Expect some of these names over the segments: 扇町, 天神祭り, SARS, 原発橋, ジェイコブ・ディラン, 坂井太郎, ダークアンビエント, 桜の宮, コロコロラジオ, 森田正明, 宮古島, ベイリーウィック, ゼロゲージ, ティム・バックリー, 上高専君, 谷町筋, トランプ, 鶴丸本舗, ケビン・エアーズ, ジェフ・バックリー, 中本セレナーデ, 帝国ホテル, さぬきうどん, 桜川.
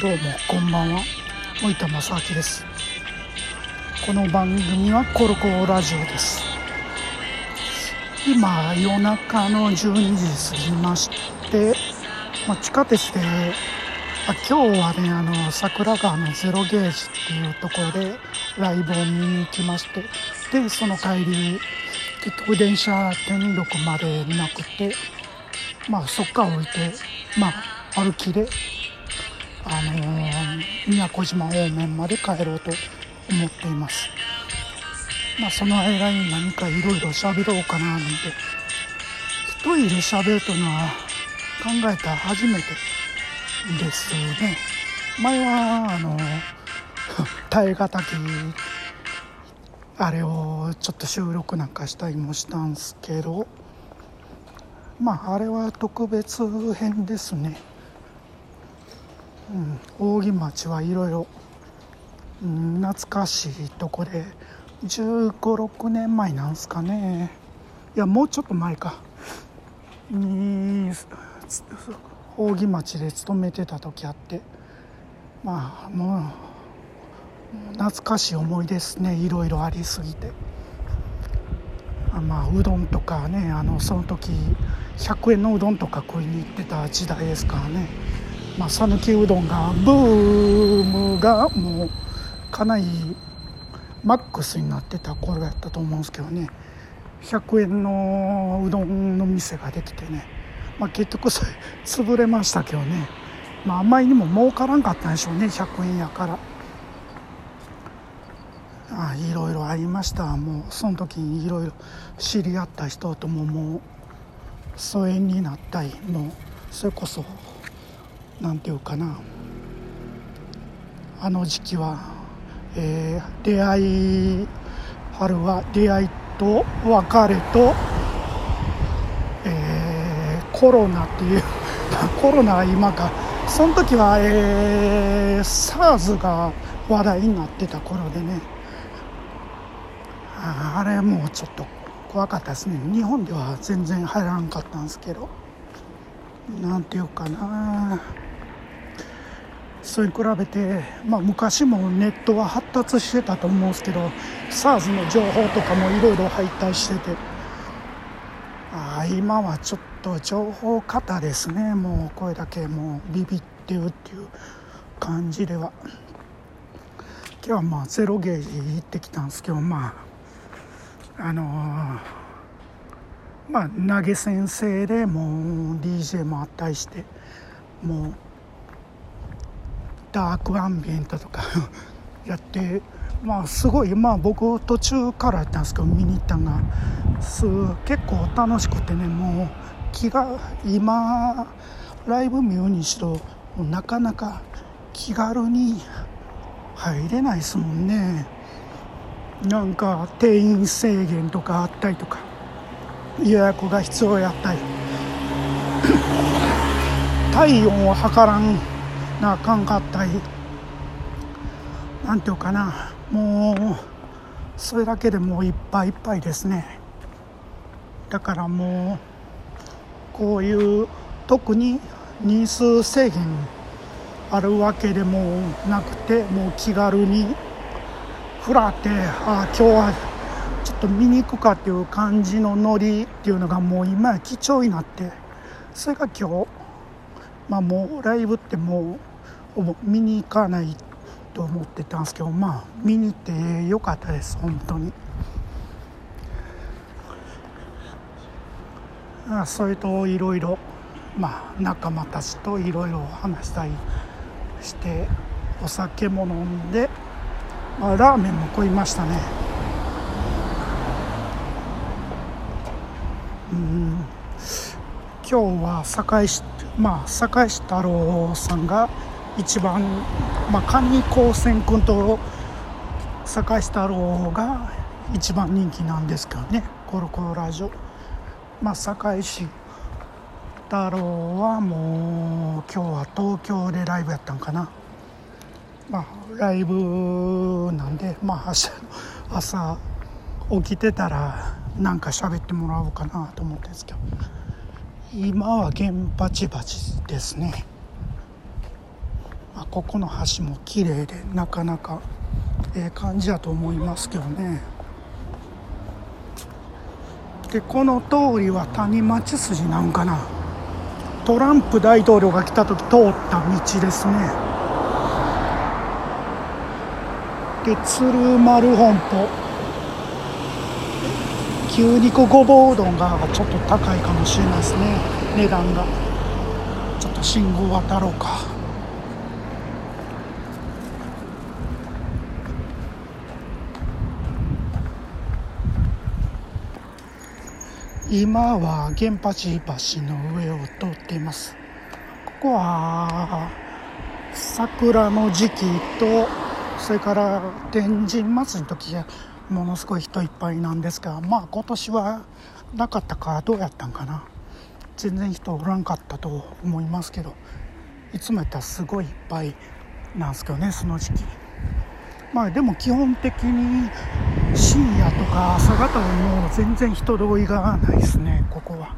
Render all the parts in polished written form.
どうもこんばんは、森田正明です。この番組はコロコロラジオです。今夜中の12時過ぎまして、地下鉄で今日はね桜川のゼロゲージっていうところでライブを見に行きまして、でその帰り結局電車天禄までなくて、そっから置いて歩きで宮古島方面まで帰ろうと思っています。その間に何かいろいろ喋ろうかななんて、一人で喋るというのは考えた初めてですね。前は耐え難きあれをちょっと収録なんかしたりもしたんですけど、あれは特別編ですね。扇町はいろいろ懐かしいとこで、15、16年前なんですかね、いやもうちょっと前かに扇町で勤めてた時あって、もう懐かしい思いですね。いろいろありすぎて、うどんとかね、その時100円のうどんとか食いに行ってた時代ですからね。さぬきうどんがブームがもうかなりマックスになってた頃やったと思うんですけどね、100円のうどんの店ができてね、結局それ潰れましたけどね。あまりにも儲からんかったんでしょうね、100円やから。いろいろありました。もうその時にいろいろ知り合った人とももう疎遠になったり、もうそれこそなんていうかな、あの時期は、春は出会いと別れと、コロナっていうコロナは今か、その時は、SARS が話題になってた頃でね、あれもうちょっと怖かったですね。日本では全然入らなかったんですけど、なんていうかな、それに比べて、昔もネットは発達してたと思うんですけど、 SARS の情報とかもいろいろ配達してて、今はちょっと情報過多ですね。もうこれだけもうビビってるっていう感じでは。今日はゼロゲージ行ってきたんですけど、投げ先生でもう DJ もあったりして、もうダークアンビエントとかやって、すごい、僕途中からやったんですけど見に行ったのが結構楽しくてね、もう気が今ライブ見ようにしろなかなか気軽に入れないですもんね。なんか定員制限とかあったりとか、予約が必要やったり体温を測らんなあかんかったり、なんていうかな、もうそれだけでもういっぱいいっぱいですね。だからもうこういう特に人数制限あるわけでもなくて、もう気軽にふらって今日はちょっと見に行くかっていう感じのノリっていうのがもう今貴重になって、それが今日、もうライブってもうほぼ見に行かないと思ってたんですけど、見に行ってよかったです本当に。それといろいろ仲間たちといろいろ話したりして、お酒も飲んで、ラーメンも食いましたね。今日は坂井太郎さんが一番、上高専君と坂井太郎が一番人気なんですけどね、コロコロラジオ。坂井太郎はもう今日は東京でライブやったんかな、ライブなんで、朝起きてたらなんか喋ってもらおうかなと思ってんですけど、今はゲンバチバチですね。あ、ここの橋も綺麗でなかなか感じだと思いますけどね。でこの通りは谷町筋なんかな、トランプ大統領が来た時通った道ですね。で鶴丸本舗、牛肉ごぼうどんがちょっと高いかもしれないですね、値段が。ちょっと信号渡ろうか。今は原発橋の上を通っています。ここは桜の時期とそれから天神祭りの時はものすごい人いっぱいなんですが、まあ今年はなかったからどうやったんかな、全然人おらんかったと思いますけど、いつもやったらすごいいっぱいなんですけどね、その時期。まあでも基本的に深夜とか朝方はもう全然人通りがないですね。ここは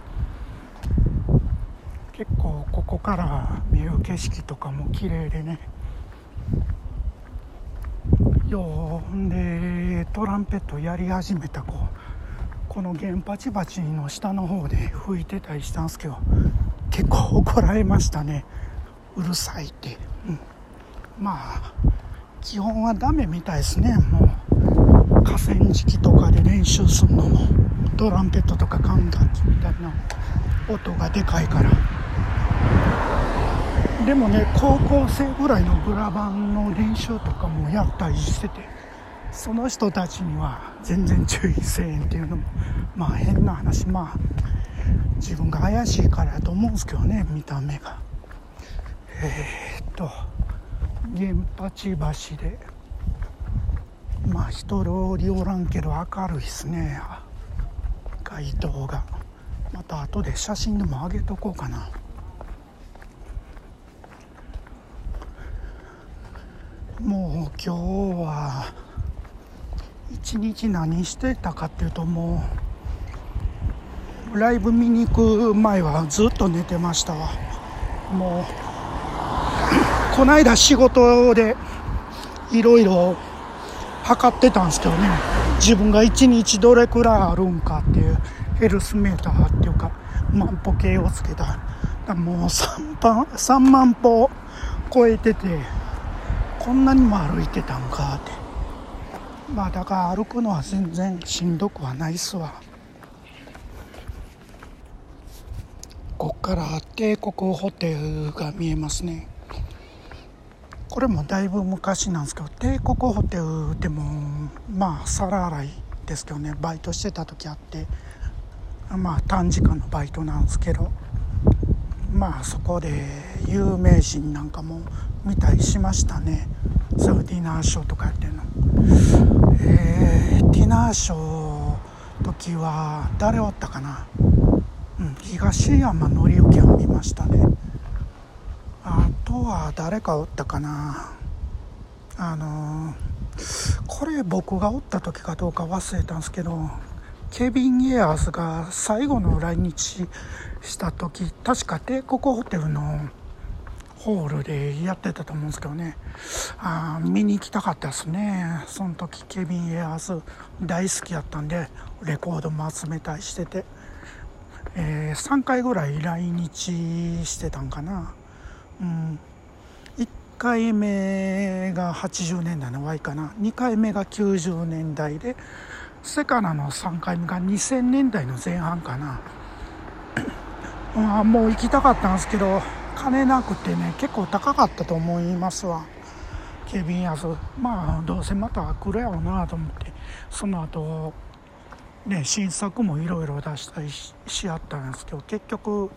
結構ここから見る景色とかも綺麗でね。ようでトランペットやり始めた子、この原発鉢の下の方で吹いてたりしたんですけど、結構怒られましたね、うるさいって、まあ基本はダメみたいですね。もう河川敷とかで練習するのもトランペットとか管楽器みたいな音がでかいから。でもね、高校生ぐらいのブラバンの練習とかもやったりしてて、その人たちには全然注意せえへんっていうのも、まあ変な話、まあ自分が怪しいからだと思うんですけどね、見た目が。原発橋でまあ人通りおらんけど明るいですね、街灯が。また後で写真でも上げとこうかな。もう今日は一日何してたかっていうと、もうライブ見に行く前はずっと寝てましたわ。もうこの間仕事でいろいろ測ってたんですけどね、自分が1日どれくらいあるんかっていうヘルスメーターっていうか万歩計をつけたら、もう3万歩超えてて、こんなにも歩いてたんかって。まあだから歩くのは全然しんどくはないっすわ。こっから帝国ホテルが見えますね。これもだいぶ昔なんですけど、帝国ホテルでもまあ皿洗いですけどね、バイトしてた時あって、まあ短時間のバイトなんですけど、まあそこで有名人なんかも見たりしましたね。そういうディナーショーとかやってるの。ディナーショーの時は誰おったかな、東山紀之を見ましたね。あとは誰かおったかな、これ僕がおった時かどうか忘れたんですけど、ケビン・エアーズが最後の来日した時、確か帝国ホテルのホールでやってたと思うんですけどね、見に行きたかったですね。その時ケビン・エアーズ大好きやったんで、レコードも集めたりしてて、3回ぐらい来日してたんかな。1回目が80年代の終わりかな、2回目が90年代で、セカナの3回目が2000年代の前半かな。もう行きたかったんですけど、金なくてね、結構高かったと思いますわ、ケビン・エアーズ。まあどうせまた来るやろうなと思って、その後、ね、新作もいろいろ出したり しあったんですけど、結局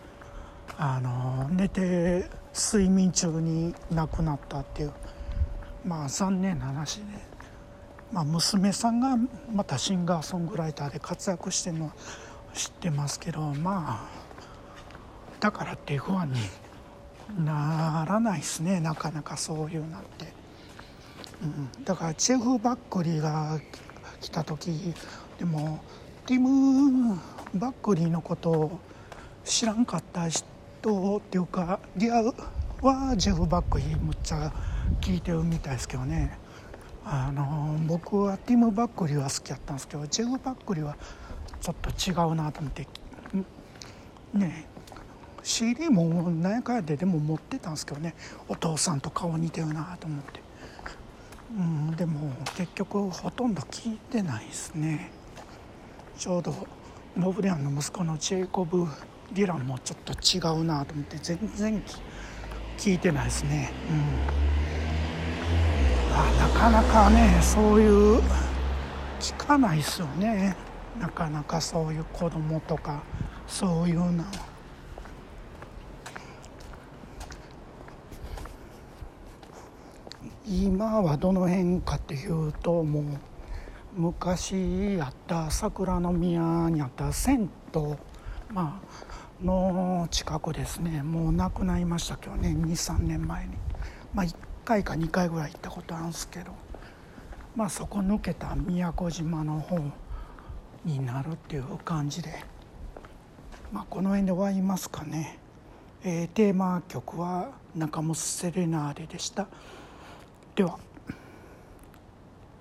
寝て睡眠中に亡くなったっていう、まあ残念な話で、まあ娘さんがまたシンガーソングライターで活躍してるのは知ってますけど、まあだからって不安にならないですね、なかなかそういうなって、だからジェフ・バックリーが来た時でも、ティム・バックリーのことを知らんかった人っていうか、リアはジェフ・バックヒーむっちゃ聞いてるみたいですけどね。僕はティム・バックリーは好きだったんですけど、ジェフ・バックリーはちょっと違うなと思ってね。CD も何回ででも持ってたんですけどね、お父さんと顔似てるなと思って、でも結局ほとんど聞いてないですね。ちょうどボブ・ディランの息子のジェイコブ・ディランもちょっと違うなと思って全然聞いてないですね、なかなかね、そういう聞かないですよね。なかなかそういう子供とかそういうの今はどの辺かっていうと、もう昔あった桜の宮にあった銭湯、の近くですね。もうなくなりましたけどね、 2,3 年前に、1回か2回ぐらい行ったことあるんですけど、そこ抜けた宮古島の方になるっていう感じで、この辺で終わりますかね。テーマ曲は中本セレナーデでした。では。